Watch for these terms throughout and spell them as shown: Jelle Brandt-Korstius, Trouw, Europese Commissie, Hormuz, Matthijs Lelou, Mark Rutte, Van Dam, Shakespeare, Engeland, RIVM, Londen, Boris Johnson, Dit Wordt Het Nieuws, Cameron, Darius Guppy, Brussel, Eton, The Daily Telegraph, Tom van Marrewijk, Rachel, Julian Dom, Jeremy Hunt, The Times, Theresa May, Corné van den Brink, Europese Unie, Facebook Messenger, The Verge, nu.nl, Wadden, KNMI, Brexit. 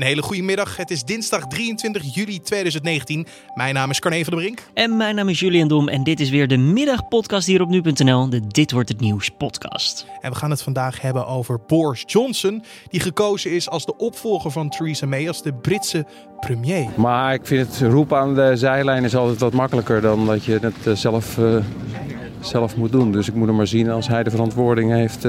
Een hele goede middag. Het is dinsdag 23 juli 2019. Mijn naam is Corné van den Brink. En mijn naam is Julian Dom. En dit is weer de middagpodcast hier op nu.nl. De Dit Wordt Het Nieuws podcast. En we gaan het vandaag hebben over Boris Johnson. Die gekozen is als de opvolger van Theresa May als de Britse premier. Maar ik vind het roepen aan de zijlijn is altijd wat makkelijker dan dat je het zelf moet doen. Dus ik moet hem maar zien als hij de verantwoording heeft...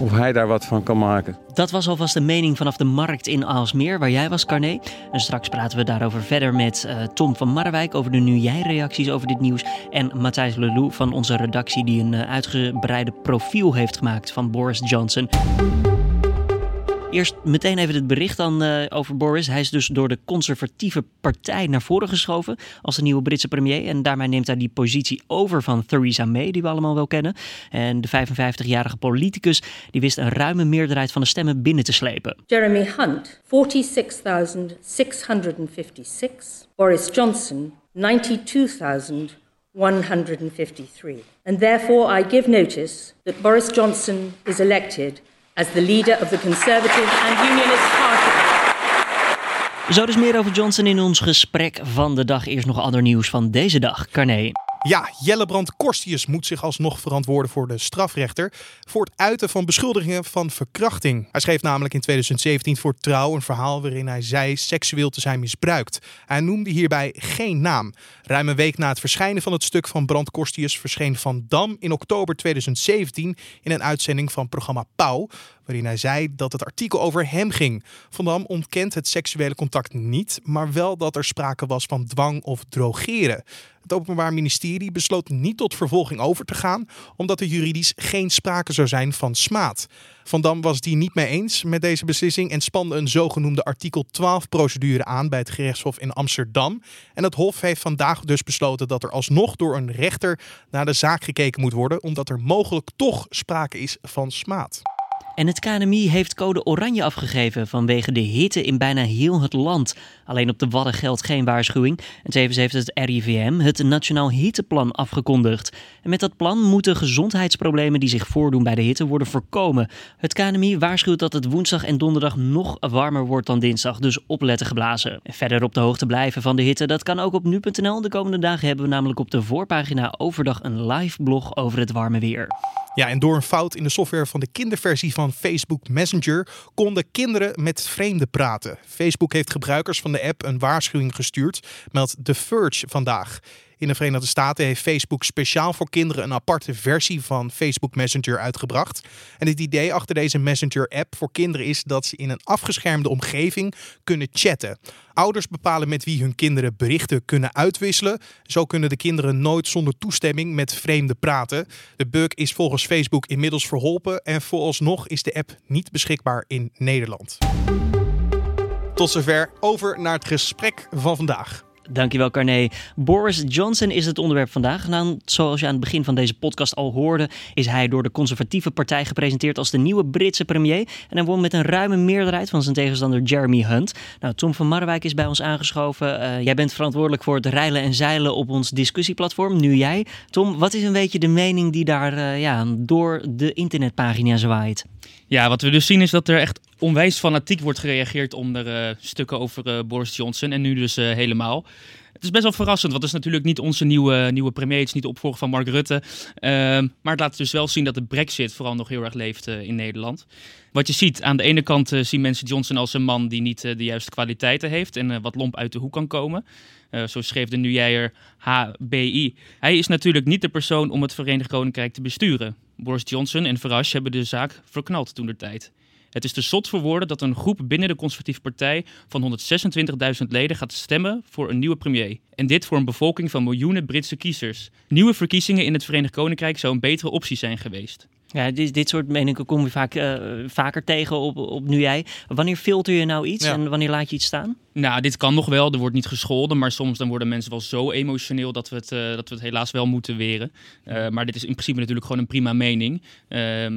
Of hij daar wat van kan maken. Dat was alvast de mening vanaf de markt in Aalsmeer, waar jij was, Carné. En straks praten we daarover verder met Tom van Marrewijk... over de Nu Jij-reacties over dit nieuws. En Matthijs Lelou van onze redactie... die een uitgebreide profiel heeft gemaakt van Boris Johnson. Eerst meteen even het bericht dan over Boris. Hij is dus door de conservatieve partij naar voren geschoven als de nieuwe Britse premier. En daarmee neemt hij die positie over van Theresa May, die we allemaal wel kennen. En de 55-jarige politicus die wist een ruime meerderheid van de stemmen binnen te slepen. Jeremy Hunt, 46.656. Boris Johnson, 92.153. And therefore I give notice that Boris Johnson is elected... as the leader of the Conservative and Unionist Party. Zo dus meer over Johnson in ons gesprek van de dag. Eerst nog ander nieuws van deze dag. Carné. Ja, Jelle Brandt-Korstius moet zich alsnog verantwoorden voor de strafrechter... voor het uiten van beschuldigingen van verkrachting. Hij schreef namelijk in 2017 voor Trouw een verhaal... waarin hij zei seksueel te zijn misbruikt. Hij noemde hierbij geen naam. Ruim een week na het verschijnen van het stuk van Brandt-Korstius... verscheen Van Dam in oktober 2017 in een uitzending van programma Pauw... waarin hij zei dat het artikel over hem ging. Van Dam ontkent het seksuele contact niet... maar wel dat er sprake was van dwang of drogeren. Het Openbaar Ministerie besloot niet tot vervolging over te gaan... omdat er juridisch geen sprake zou zijn van smaad. Van Dam was die niet mee eens met deze beslissing... en spande een zogenoemde artikel 12-procedure aan bij het gerechtshof in Amsterdam. En het hof heeft vandaag dus besloten dat er alsnog door een rechter... naar de zaak gekeken moet worden... omdat er mogelijk toch sprake is van smaad. En het KNMI heeft code oranje afgegeven vanwege de hitte in bijna heel het land. Alleen op de Wadden geldt geen waarschuwing. En tevens heeft het RIVM het Nationaal Hitteplan afgekondigd. En met dat plan moeten gezondheidsproblemen die zich voordoen bij de hitte worden voorkomen. Het KNMI waarschuwt dat het woensdag en donderdag nog warmer wordt dan dinsdag. Dus opletten geblazen. En verder op de hoogte blijven van de hitte, dat kan ook op nu.nl. De komende dagen hebben we namelijk op de voorpagina overdag een live blog over het warme weer. Ja, en door een fout in de software van de kinderversie van Facebook Messenger konden kinderen met vreemden praten. Facebook heeft gebruikers van de app een waarschuwing gestuurd, meldt The Verge vandaag. In de Verenigde Staten heeft Facebook speciaal voor kinderen een aparte versie van Facebook Messenger uitgebracht. En het idee achter deze Messenger-app voor kinderen is dat ze in een afgeschermde omgeving kunnen chatten. Ouders bepalen met wie hun kinderen berichten kunnen uitwisselen. Zo kunnen de kinderen nooit zonder toestemming met vreemden praten. De bug is volgens Facebook inmiddels verholpen en vooralsnog is de app niet beschikbaar in Nederland. Tot zover, over naar het gesprek van vandaag. Dankjewel, Carné. Boris Johnson is het onderwerp vandaag. Nou, zoals je aan het begin van deze podcast al hoorde... is hij door de conservatieve partij gepresenteerd als de nieuwe Britse premier. En hij won met een ruime meerderheid van zijn tegenstander Jeremy Hunt. Nou, Tom van Marrewijk is bij ons aangeschoven. Jij bent verantwoordelijk voor het reilen en zeilen op ons discussieplatform, Nu Jij. Tom, wat is een beetje de mening die daar door de internetpagina zwaait? Ja, wat we dus zien is dat er echt onwijs fanatiek wordt gereageerd onder stukken over Boris Johnson. En nu dus helemaal. Het is best wel verrassend, want het is natuurlijk niet onze nieuwe premier. Het is niet de opvolger van Mark Rutte. Maar het laat dus wel zien dat de Brexit vooral nog heel erg leeft in Nederland. Wat je ziet, aan de ene kant zien mensen Johnson als een man die niet de juiste kwaliteiten heeft en wat lomp uit de hoek kan komen. Zo schreef de Nu Jij HBI. Hij is natuurlijk niet de persoon om het Verenigd Koninkrijk te besturen. Boris Johnson en Farage hebben de zaak verknald toentertijd. Het is te zot voor woorden dat een groep binnen de conservatieve partij van 126.000 leden gaat stemmen voor een nieuwe premier. En dit voor een bevolking van miljoenen Britse kiezers. Nieuwe verkiezingen in het Verenigd Koninkrijk zou een betere optie zijn geweest. Ja, dit soort meningen kom je vaker tegen op Nu Jij. Wanneer filter je nou iets en wanneer laat je iets staan? Nou, dit kan nog wel. Er wordt niet gescholden. Maar soms dan worden mensen wel zo emotioneel dat we het helaas wel moeten weren. Maar dit is in principe natuurlijk gewoon een prima mening.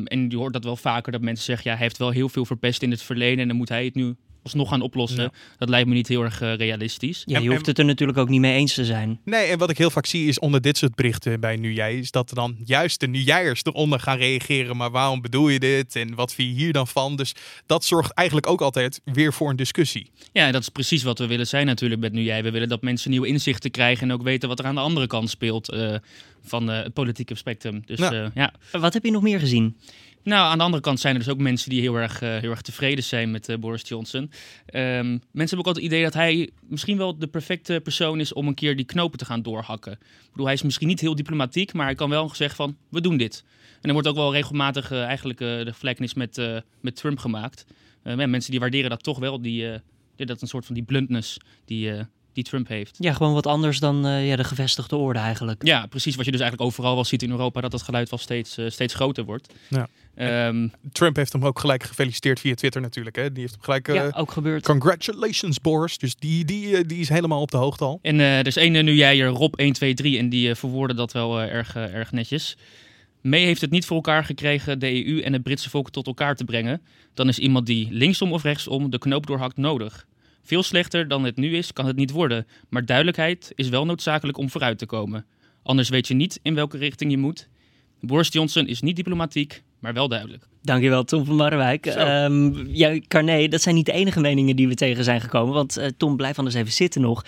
En je hoort dat wel vaker, dat mensen zeggen... ja, hij heeft wel heel veel verpest in het verleden en dan moet hij het nu alsnog gaan oplossen. Ja. Dat lijkt me niet heel erg realistisch. Ja, je hoeft het er natuurlijk ook niet mee eens te zijn. Nee, en wat ik heel vaak zie is onder dit soort berichten bij Nu Jij, is dat er dan juist de Nu Jijers eronder gaan reageren. Maar waarom bedoel je dit? En wat vind je hier dan van? Dus dat zorgt eigenlijk ook altijd weer voor een discussie. Ja, dat is precies wat we willen zijn natuurlijk met Nu Jij. We willen dat mensen nieuwe inzichten krijgen en ook weten wat er aan de andere kant speelt van het politieke spectrum. Dus, ja. Wat heb je nog meer gezien? Nou, aan de andere kant zijn er dus ook mensen die heel erg tevreden zijn met Boris Johnson. Mensen hebben ook altijd het idee dat hij misschien wel de perfecte persoon is om een keer die knopen te gaan doorhakken. Ik bedoel, hij is misschien niet heel diplomatiek, maar hij kan wel zeggen van, we doen dit. En er wordt ook wel regelmatig de vleknis met Trump gemaakt. Mensen die waarderen dat toch wel, dat een soort van die bluntness die Trump heeft. Ja, gewoon wat anders dan de gevestigde orde eigenlijk. Ja, precies wat je dus eigenlijk overal wel ziet in Europa, dat geluid wel steeds groter wordt. Ja. Trump heeft hem ook gelijk gefeliciteerd via Twitter natuurlijk. Hè? Die heeft hem gelijk... ook gebeurd. Congratulations, Boris. Dus die is helemaal op de hoogte al. En er is één Nu Jij, Rob123, en die verwoordde dat wel erg netjes. May heeft het niet voor elkaar gekregen de EU en het Britse volk tot elkaar te brengen. Dan is iemand die linksom of rechtsom de knoop doorhakt nodig. Veel slechter dan het nu is, kan het niet worden. Maar duidelijkheid is wel noodzakelijk om vooruit te komen. Anders weet je niet in welke richting je moet. Boris Johnson is niet diplomatiek, maar wel duidelijk. Dankjewel, Tom van Marrewijk. Carné, dat zijn niet de enige meningen die we tegen zijn gekomen. Want Tom, blijf anders even zitten nog.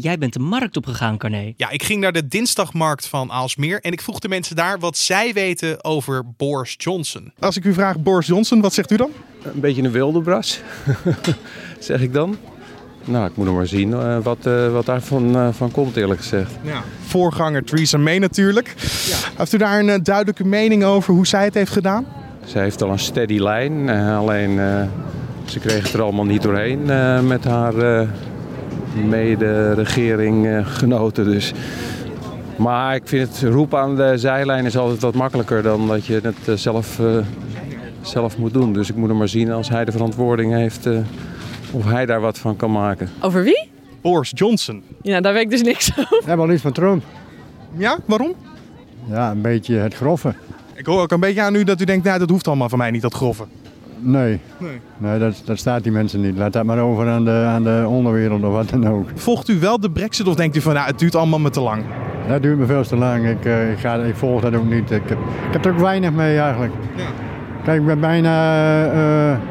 Jij bent de markt opgegaan, Carné. Ja, ik ging naar de dinsdagmarkt van Aalsmeer. En ik vroeg de mensen daar wat zij weten over Boris Johnson. Als ik u vraag Boris Johnson, wat zegt u dan? Een beetje een wilderbras, zeg ik dan. Nou, ik moet nog maar zien wat daarvan van komt, eerlijk gezegd. Ja. Voorganger Theresa May natuurlijk. Ja. Heeft u daar een duidelijke mening over hoe zij het heeft gedaan? Zij heeft al een steady lijn. Alleen ze kreeg het er allemaal niet doorheen met haar mede-regeringenoten. Dus. Maar ik vind het roepen aan de zijlijn is altijd wat makkelijker dan dat je het zelf moet doen. Dus ik moet nog maar zien als hij de verantwoording heeft... Of hij daar wat van kan maken. Over wie? Boris Johnson. Ja, daar weet ik dus niks over. Helemaal niet van Trump. Ja, waarom? Ja, een beetje het grove. Ik hoor ook een beetje aan u dat u denkt, dat hoeft allemaal van mij niet, dat grove. Nee, dat staat die mensen niet. Laat dat maar over aan de onderwereld of wat dan ook. Volgt u wel de Brexit of denkt u van, het duurt allemaal me te lang? Dat duurt me veel te lang. Ik volg dat ook niet. Ik heb er ook weinig mee eigenlijk. Ja. Kijk, ik ben bijna...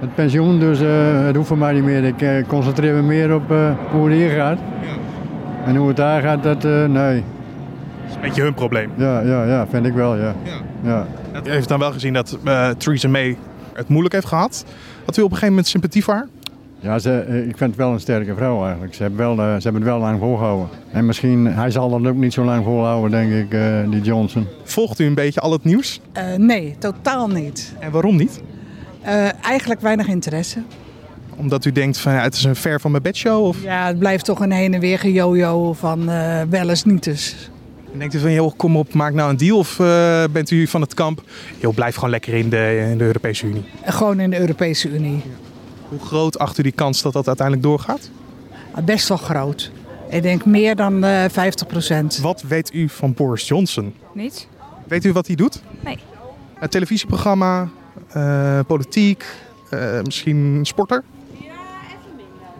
Het pensioen, dus het hoeft voor mij niet meer. Ik concentreer me meer op hoe het hier gaat. Ja. En hoe het daar gaat, nee. Dat is een beetje hun probleem. Ja, vind ik wel, ja. U heeft dan wel gezien dat Theresa May het moeilijk heeft gehad. Had u op een gegeven moment sympathie voor haar? Ja, ik vind het wel een sterke vrouw eigenlijk. Ze hebben het wel lang volgehouden. En misschien, hij zal dat ook niet zo lang volhouden, denk ik, die Johnson. Volgt u een beetje al het nieuws? Nee, totaal niet. En waarom niet? Eigenlijk weinig interesse. Omdat u denkt, het is een ver van mijn bedshow? Of? Ja, het blijft toch een heen en weer gejojo van wel eens niet eens. En denkt u van, kom op, maak nou een deal? Of bent u van het kamp, blijf gewoon lekker in de Europese Unie? Gewoon in de Europese Unie. Hoe groot acht u die kans dat dat uiteindelijk doorgaat? Best wel groot. Ik denk meer dan 50%. Wat weet u van Boris Johnson? Niets. Weet u wat hij doet? Nee. Het televisieprogramma... politiek, misschien sporter? Ja, even minder.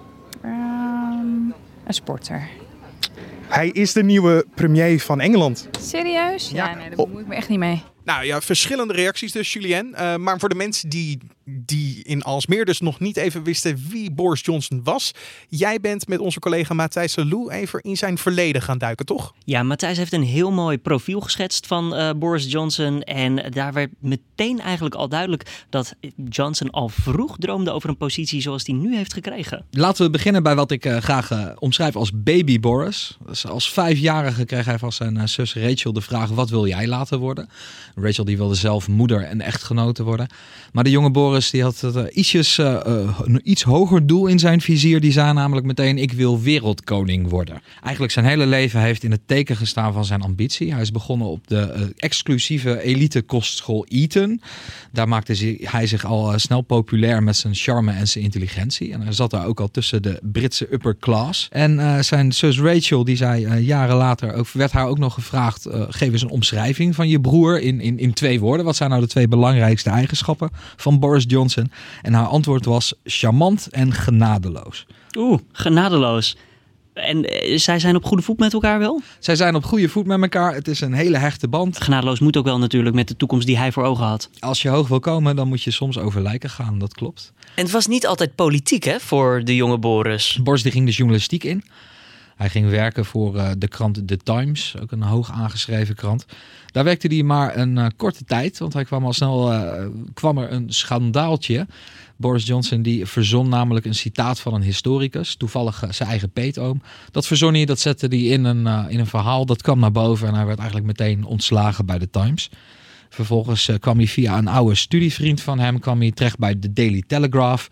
Een sporter. Hij is de nieuwe premier van Engeland. Serieus? Ja, nee, daar moet ik me echt niet mee. Nou ja, verschillende reacties dus, Julien. Maar voor de mensen die in Aalsmeer dus nog niet even wisten wie Boris Johnson was. Jij bent met onze collega Matthijs Lelou even in zijn verleden gaan duiken, toch? Ja, Matthijs heeft een heel mooi profiel geschetst van Boris Johnson. En daar werd meteen eigenlijk al duidelijk dat Johnson al vroeg droomde over een positie zoals die nu heeft gekregen. Laten we beginnen bij wat ik graag omschrijf als baby Boris. Dus als 5-jarige kreeg hij van zijn zus Rachel de vraag, wat wil jij laten worden? Rachel die wilde zelf moeder en echtgenote worden. Maar de jonge Boris die had een iets hoger doel in zijn vizier. Die zei namelijk meteen, ik wil wereldkoning worden. Eigenlijk zijn hele leven heeft in het teken gestaan van zijn ambitie. Hij is begonnen op de exclusieve elite kostschool Eton. Daar maakte hij zich al snel populair met zijn charme en zijn intelligentie. En hij zat daar ook al tussen de Britse upper class. En zijn zus Rachel die zei jaren later, werd haar ook nog gevraagd, geef eens een omschrijving van je broer in in twee woorden. Wat zijn nou de twee belangrijkste eigenschappen van Boris Johnson? En haar antwoord was charmant en genadeloos. Oeh, genadeloos. En zij zijn op goede voet met elkaar wel? Zij zijn op goede voet met elkaar. Het is een hele hechte band. Genadeloos moet ook wel natuurlijk met de toekomst die hij voor ogen had. Als je hoog wil komen, dan moet je soms over lijken gaan. Dat klopt. En het was niet altijd politiek, hè, voor de jonge Boris. Boris die ging de journalistiek in. Hij ging werken voor de krant The Times, ook een hoog aangeschreven krant. Daar werkte hij maar een korte tijd, want hij kwam al snel kwam er een schandaaltje. Boris Johnson die verzon namelijk een citaat van een historicus, toevallig zijn eigen peetoom. Dat verzon hij, dat zette hij in een verhaal, dat kwam naar boven en hij werd eigenlijk meteen ontslagen bij The Times. Vervolgens kwam hij via een oude studievriend van hem terecht bij The Daily Telegraph.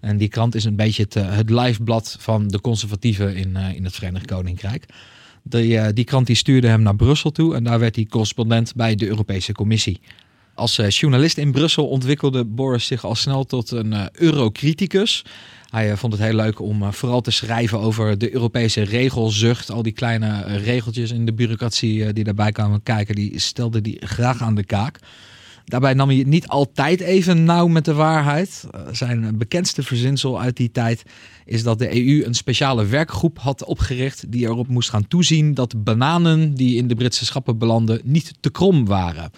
En die krant is een beetje het lijfblad van de conservatieven in het Verenigd Koninkrijk. Die krant die stuurde hem naar Brussel toe en daar werd hij correspondent bij de Europese Commissie. Als journalist in Brussel ontwikkelde Boris zich al snel tot een eurocriticus. Hij vond het heel leuk om vooral te schrijven over de Europese regelzucht. Al die kleine regeltjes in de bureaucratie die daarbij kwamen kijken, die stelde hij graag aan de kaak. Daarbij nam hij het niet altijd even nauw met de waarheid. Zijn bekendste verzinsel uit die tijd is dat de EU een speciale werkgroep had opgericht die erop moest gaan toezien dat bananen die in de Britse schappen belanden niet te krom waren.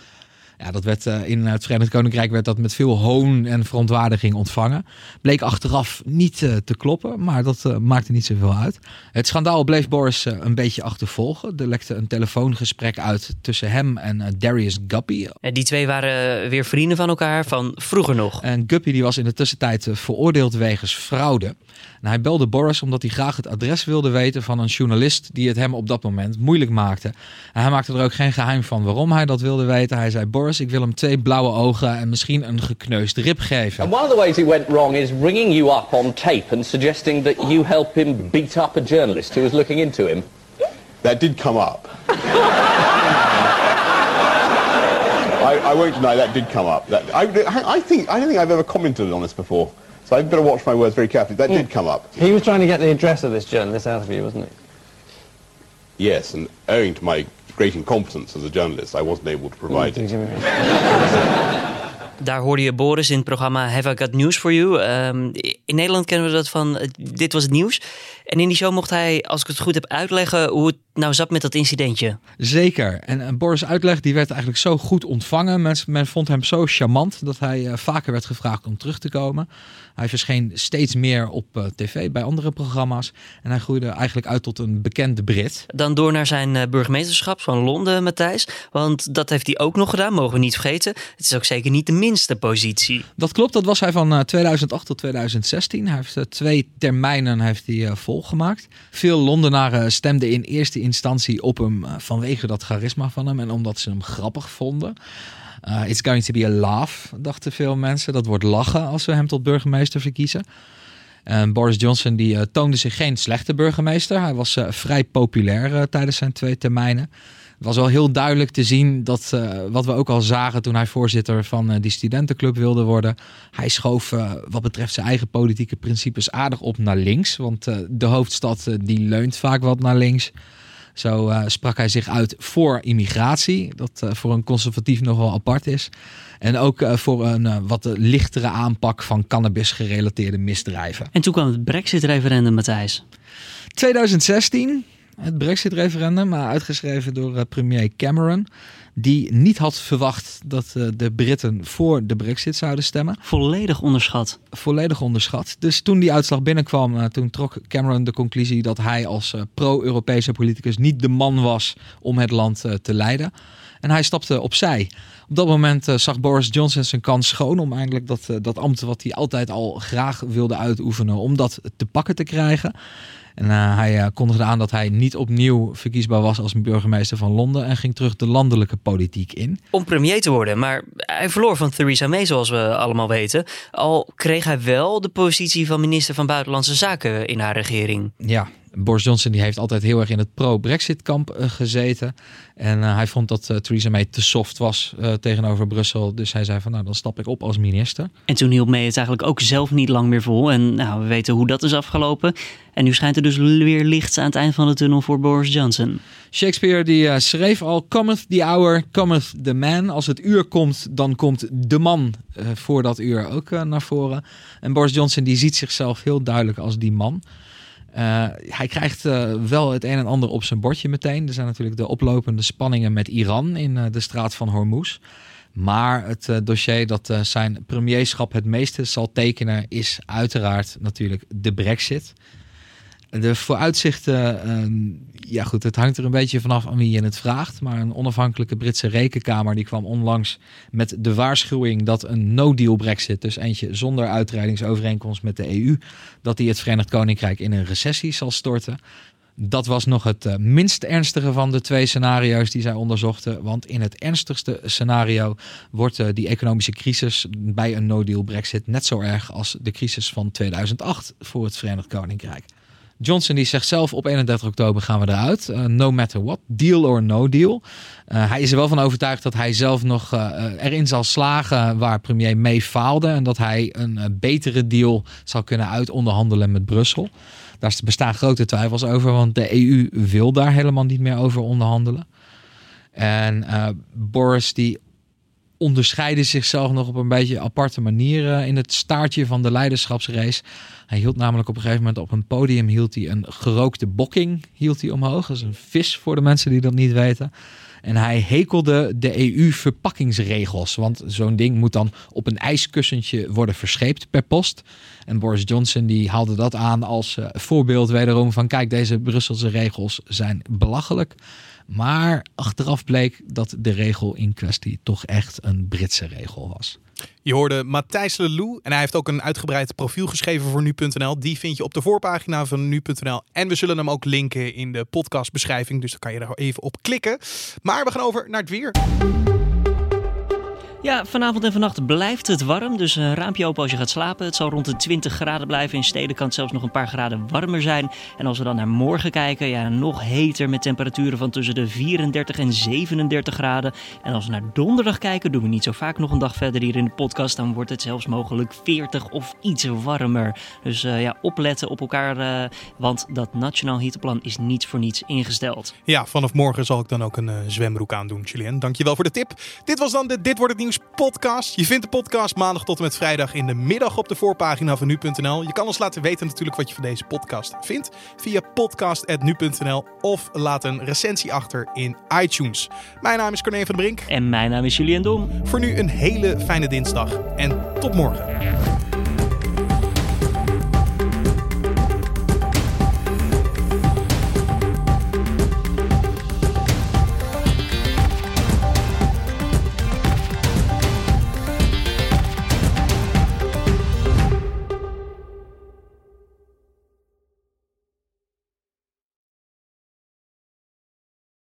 Ja, dat werd in het Verenigd Koninkrijk werd dat met veel hoon en verontwaardiging ontvangen. Bleek achteraf niet te kloppen, maar dat maakte niet zoveel uit. Het schandaal bleef Boris een beetje achtervolgen. Er lekte een telefoongesprek uit tussen hem en Darius Guppy. En die twee waren weer vrienden van elkaar van vroeger nog. En Guppy die was in de tussentijd veroordeeld wegens fraude. En hij belde Boris omdat hij graag het adres wilde weten van een journalist die het hem op dat moment moeilijk maakte. En hij maakte er ook geen geheim van waarom hij dat wilde weten. Hij zei: Boris, ik wil hem 2 blauwe ogen en misschien een gekneusd rib geven. And one of the ways he went wrong is ringing you up on tape and suggesting that you help him beat up a journalist who was looking into him. That did come up. I won't deny that did come up. I don't think I've ever commented on this before. So I better watch my words very carefully. That did come up. He was trying to get the address of this journalist out of you, wasn't he? Yes, and owing to my great incompetence as a journalist, I wasn't able to provide. Daar hoorde je Boris in het programma Have I Got News For You. In Nederland kennen we dat van Dit Was Het Nieuws. En in die show mocht hij, als ik het goed heb, uitleggen hoe het nou zat met dat incidentje. Zeker. En Boris' uitleg die werd eigenlijk zo goed ontvangen. Men vond hem zo charmant dat hij vaker werd gevraagd om terug te komen. Hij verscheen steeds meer op tv bij andere programma's. En hij groeide eigenlijk uit tot een bekende Brit. Dan door naar zijn burgemeesterschap van Londen, Matthijs. Want dat heeft hij ook nog gedaan, mogen we niet vergeten. Het is ook zeker niet de minste positie. Dat klopt, dat was hij van 2008 tot 2016. Hij heeft 2 termijnen volgemaakt. Veel Londenaren stemden in eerste instantie op hem vanwege dat charisma van hem en omdat ze hem grappig vonden. It's going to be a laugh, dachten veel mensen. Dat wordt lachen als we hem tot burgemeester verkiezen. Boris Johnson die toonde zich geen slechte burgemeester. Hij was vrij populair tijdens zijn 2 termijnen. Het was wel heel duidelijk te zien dat wat we ook al zagen toen hij voorzitter van die studentenclub wilde worden. Hij schoof wat betreft zijn eigen politieke principes aardig op naar links. Want de hoofdstad die leunt vaak wat naar links. Zo sprak hij zich uit voor immigratie, dat voor een conservatief nogal apart is. En ook voor een wat lichtere aanpak van cannabis-gerelateerde misdrijven. En toen kwam het Brexit-referendum, Matthijs. 2016, het Brexit-referendum, uitgeschreven door premier Cameron, die niet had verwacht dat de Britten voor de Brexit zouden stemmen. Volledig onderschat. Volledig onderschat. Dus toen die uitslag binnenkwam, toen trok Cameron de conclusie dat hij als pro-Europese politicus niet de man was om het land te leiden. En hij stapte opzij. Op dat moment zag Boris Johnson zijn kans schoon om eigenlijk dat ambt wat hij altijd al graag wilde uitoefenen, om dat te pakken te krijgen. En hij kondigde aan dat hij niet opnieuw verkiesbaar was als burgemeester van Londen en ging terug de landelijke politiek in. Om premier te worden, maar hij verloor van Theresa May, zoals we allemaal weten. Al kreeg hij wel de positie van minister van Buitenlandse Zaken in haar regering. Ja, Boris Johnson die heeft altijd heel erg in het pro-Brexit kamp gezeten. En hij vond dat Theresa May te soft was tegenover Brussel. Dus hij zei van nou, dan stap ik op als minister. En toen hield May het eigenlijk ook zelf niet lang meer vol. En nou, we weten hoe dat is afgelopen. En nu schijnt er dus weer licht aan het eind van de tunnel voor Boris Johnson. Shakespeare die schreef al, cometh the hour, cometh the man. Als het uur komt, dan komt de man voor dat uur ook naar voren. En Boris Johnson die ziet zichzelf heel duidelijk als die man. Hij krijgt wel het een en ander op zijn bordje meteen. Er zijn natuurlijk de oplopende spanningen met Iran in de straat van Hormuz. Maar het dossier dat zijn premierschap het meeste zal tekenen is uiteraard natuurlijk de Brexit. De vooruitzichten, ja goed, het hangt er een beetje vanaf aan wie je het vraagt. Maar een onafhankelijke Britse rekenkamer die kwam onlangs met de waarschuwing dat een no-deal Brexit, dus eentje zonder uitreidingsovereenkomst met de EU, dat die het Verenigd Koninkrijk in een recessie zal storten. Dat was nog het minst ernstige van de twee scenario's die zij onderzochten. Want in het ernstigste scenario wordt die economische crisis bij een no-deal Brexit net zo erg als de crisis van 2008 voor het Verenigd Koninkrijk. Johnson die zegt zelf op 31 oktober gaan we eruit. No matter what, deal or no deal. Hij is er wel van overtuigd dat hij zelf nog erin zal slagen waar premier May faalde. En dat hij een betere deal zal kunnen uitonderhandelen met Brussel. Daar bestaan grote twijfels over, want de EU wil daar helemaal niet meer over onderhandelen. En Boris die onderscheidde zichzelf nog op een beetje aparte manier in het staartje van de leiderschapsrace. Hij hield namelijk op een gegeven moment op een podium hield hij een gerookte bokking hield hij omhoog. Dat is een vis voor de mensen die dat niet weten. En hij hekelde de EU-verpakkingsregels. Want zo'n ding moet dan op een ijskussentje worden verscheept per post. En Boris Johnson die haalde dat aan als voorbeeld wederom van kijk, deze Brusselse regels zijn belachelijk. Maar achteraf bleek dat de regel in kwestie toch echt een Britse regel was. Je hoorde Matthijs Lelou en hij heeft ook een uitgebreid profiel geschreven voor nu.nl. Die vind je op de voorpagina van nu.nl. En we zullen hem ook linken in de podcastbeschrijving, dus dan kan je daar even op klikken. Maar we gaan over naar het weer. Ja, vanavond en vannacht blijft het warm, dus een raampje open als je gaat slapen. Het zal rond de 20 graden blijven. In steden kan het zelfs nog een paar graden warmer zijn. En als we dan naar morgen kijken, ja, nog heter met temperaturen van tussen de 34 en 37 graden. En als we naar donderdag kijken, doen we niet zo vaak nog een dag verder hier in de podcast. Dan wordt het zelfs mogelijk 40 of iets warmer. Dus ja, opletten op elkaar, want dat Nationaal Hitteplan is niet voor niets ingesteld. Ja, vanaf morgen zal ik dan ook een zwembroek aandoen, Julien. Dankjewel voor de tip. Dit was dan de Dit Wordt Het Nieuws podcast. Je vindt de podcast maandag tot en met vrijdag in de middag op de voorpagina van nu.nl. Je kan ons laten weten natuurlijk wat je van deze podcast vindt via podcast@nu.nl of laat een recensie achter in iTunes. Mijn naam is Corné van den Brink. En mijn naam is Julian Dom. Voor nu een hele fijne dinsdag en tot morgen.